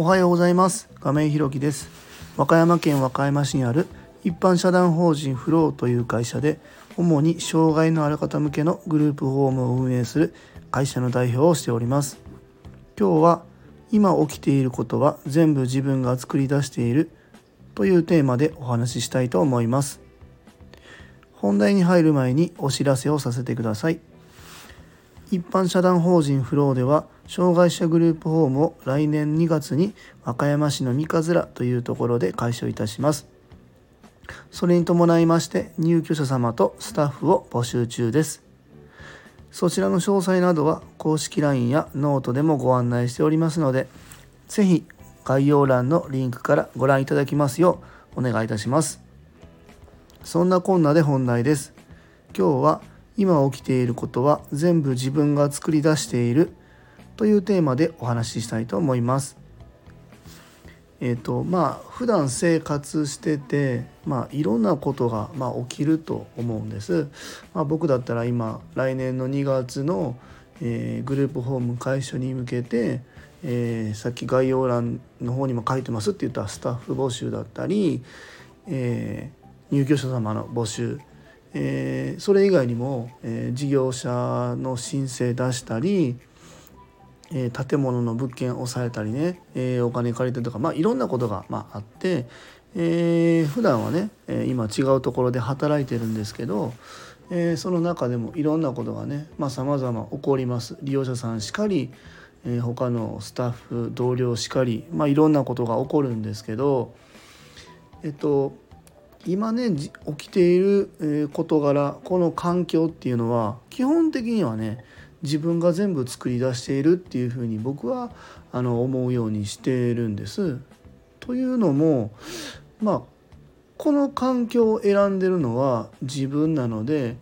おはようございます。亀井弘樹です。和歌山県和歌山市にある一般社団法人フローという会社で、主に障害のある方向けのグループホームを運営する会社の代表をしております。今日は今起きていることは全部自分が作り出しているというテーマでお話ししたいと思います。本題に入る前にお知らせをさせてください。一般社団法人フローでは障害者グループホームを来年2月に和歌山市の三日面というところで開所いたします。それに伴いまして入居者様とスタッフを募集中です。そちらの詳細などは公式 LINE やノートでもご案内しておりますので、ぜひ概要欄のリンクからご覧いただきますようお願いいたします。そんなこんなで本題です。今日は今起きていることは全部自分が作り出しているというテーマでお話ししたいと思います。普段生活してて、いろんなことが、起きると思うんです。僕だったら今来年の2月の、グループホーム開所に向けて、さっき概要欄の方にも書いてますって言ったスタッフ募集だったり、入居者様の募集、それ以外にも、事業者の申請出したり、建物の物件を抑えたりね、お金借りたりとか、いろんなことが、あって、普段はね、今違うところで働いてるんですけど、その中でもいろんなことがね、様々起こります。利用者さんしかり、他のスタッフ、同僚しかり、いろんなことが起こるんですけど、今ね起きている事柄、この環境っていうのは基本的にはね、自分が全部作り出しているっていうふうに僕は思うようにしているんです。というのも、この環境を選んでるのは自分なので、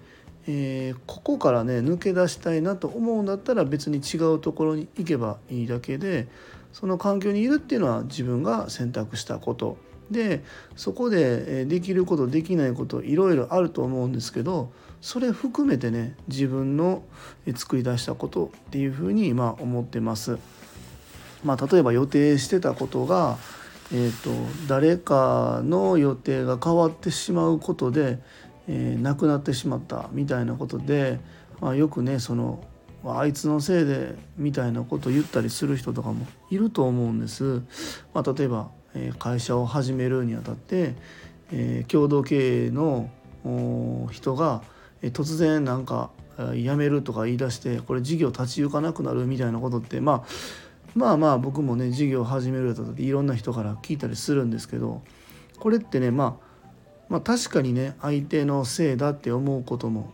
ここからね抜け出したいなと思うんだったら別に違うところに行けばいいだけで、その環境にいるっていうのは自分が選択したことで、そこでできることできないこといろいろあると思うんですけど、それ含めてね自分の作り出したことっていうふうに思ってます。例えば予定してたことが、誰かの予定が変わってしまうことで、なくなってしまったみたいなことで、よくねあいつのせいでみたいなことを言ったりする人とかもいると思うんです。例えば会社を始めるにあたって、共同経営の人が突然なんか辞めるとか言い出して、これ事業立ち行かなくなるみたいなことって、僕もね事業を始めるといろんな人から聞いたりするんですけど、これってね、確かにね相手のせいだって思うことも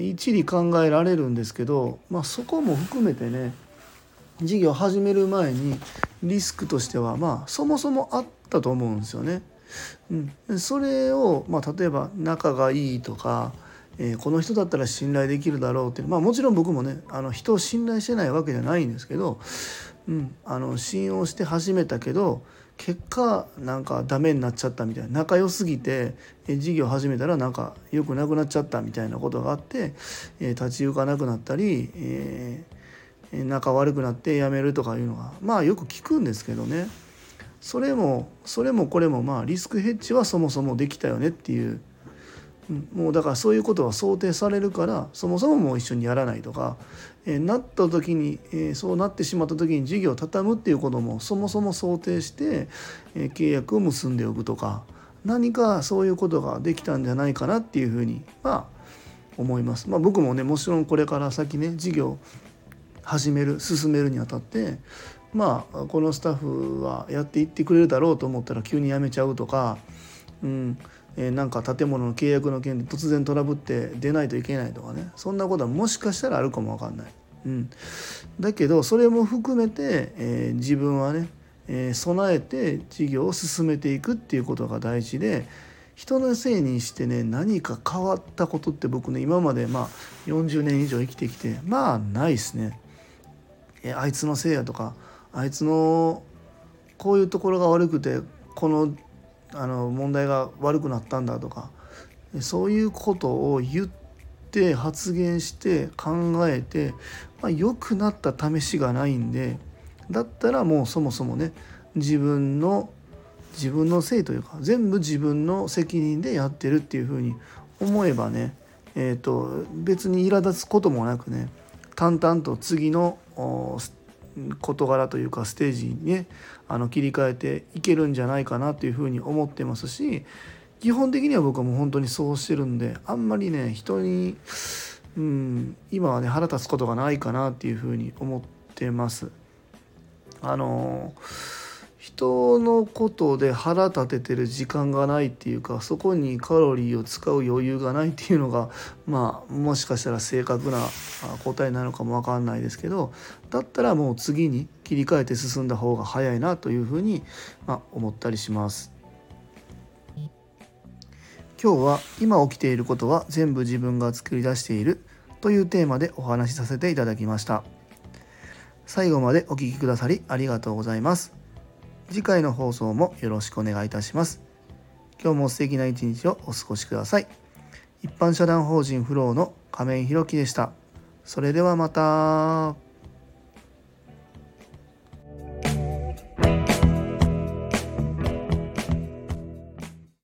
一理考えられるんですけど、そこも含めてね事業を始める前にリスクとしてはそもそもあったと思うんですよね。それを例えば仲がいいとか、この人だったら信頼できるだろうっていう、もちろん僕もね人を信頼してないわけじゃないんですけど、信用して始めたけど結果なんかダメになっちゃったみたいな、仲良すぎて事業始めたらなんか良くなくなっちゃったみたいなことがあって、立ち行かなくなったり、仲悪くなって辞めるとかいうのがよく聞くんですけどね、それもこれもリスクヘッジはそもそもできたよねっていう、もうだからそういうことは想定されるから、そもそももう一緒にやらないとか、なった時に、そうなってしまった時に事業を畳むっていうこともそもそも想定して、契約を結んでおくとか、何かそういうことができたんじゃないかなっていうふうに思います。僕もねもちろんこれから先ね事業進めるにあたって、このスタッフはやっていってくれるだろうと思ったら急に辞めちゃうとか、なんか建物の契約の件で突然トラブって出ないといけないとかね、そんなことはもしかしたらあるかもわかんない。だけどそれも含めて、自分はね、備えて事業を進めていくっていうことが大事で、人のせいにしてね何か変わったことって僕ね今まで40年以上生きてきてないですね。あいつのせいやとか、あいつのこういうところが悪くてこの、問題が悪くなったんだとか、そういうことを言って発言して考えて、良くなった試しがないんで、だったらもうそもそもね、自分のせいというか、全部自分の責任でやってるっていう風に思えばね、別に苛立つこともなくね、淡々と次の事柄というかステージにね、切り替えていけるんじゃないかなという風に思ってますし、基本的には僕はもう本当にそうしてるんで、あんまりね人に、今はね腹立つことがないかなっていう風に思ってます。人のことで腹立ててる時間がないっていうか、そこにカロリーを使う余裕がないっていうのが、もしかしたら正確な答えなのかも分かんないですけど、だったらもう次に切り替えて進んだ方が早いなというふうに、思ったりします。今日は今起きていることは全部自分が作り出しているというテーマでお話しさせていただきました。最後までお聞きくださりありがとうございます。次回の放送もよろしくお願いいたします。今日も素敵な一日をお過ごしください。一般社団法人フローの亀井宏樹でした。それではまた。